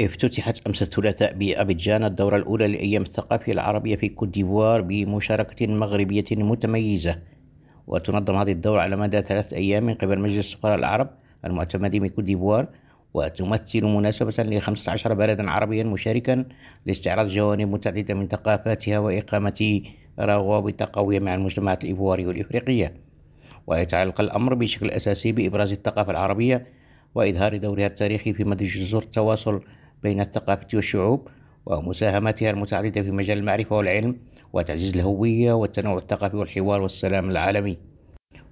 افتتحت أمس الثلاثاء بأبيجان الدورة الأولى لأيام الثقافة العربية في كوت ديفوار بمشاركة مغربية متميزة. وتنظم هذه الدورة على مدى 3 أيام من قبل مجلس سفراء العرب المعتمد من كوت ديفوار، وتمثل مناسبة ل15 بلدا عربيا مشاركا لاستعراض جوانب متعددة من ثقافاتها وإقامة روابط قوية مع المجتمعات الإيفوارية والإفريقية. ويتعلق الأمر بشكل أساسي بإبراز الثقافة العربية وإظهار دورها التاريخي في مد جسور التواصل بين الثقافة والشعوب ومساهماتها المتعددة في مجال المعرفة والعلم وتعزيز الهوية والتنوع الثقافي والحوار والسلام العالمي.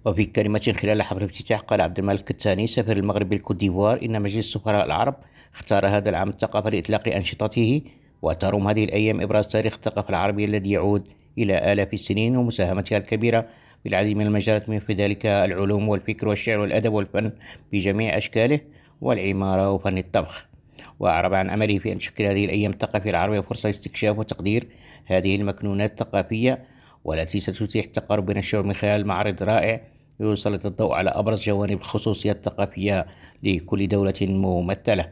وفي كلمة خلال حفل الافتتاح قال عبد الملك الثاني سفير المغرب بالكوت ديفوار إن مجلس سفراء العرب اختار هذا العام الثقافة لإطلاق أنشطته، وتروم هذه الأيام إبراز تاريخ الثقافة العربية الذي يعود إلى آلاف السنين ومساهمتها الكبيرة بالعديد من المجالات، من في ذلك العلوم والفكر والشعر والأدب والفن بجميع أشكاله والعمارة وفن الطبخ. وأعرب عن أمله في أن تشكل هذه الأيام الثقافية العربية فرصة لاستكشاف وتقدير هذه المكنونات الثقافية والتي ستتيح التقارب بين الشعوب من خلال معرض رائع يسلط الضوء على أبرز جوانب الخصوصية الثقافية لكل دولة ممثلة.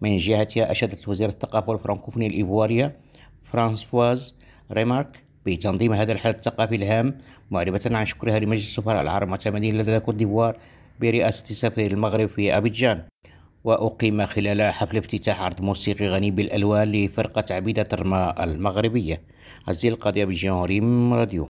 من جهتها أشادت وزيرة الثقافة والفرنكوفونية الإيفوارية فرانسواز ريمارك بتنظيم هذا الحدث الثقافي الهام، معربة عن شكرها لمجلس سفراء العرب المعتمدين لدى كوت ديفوار برئاسة سفير المغرب في أبيجان. وأقيم خلال حفل افتتاح عرض موسيقي غني بالألوان لفرقة عبيده ترما المغربية. عزيز القضية بجان ريم راديو.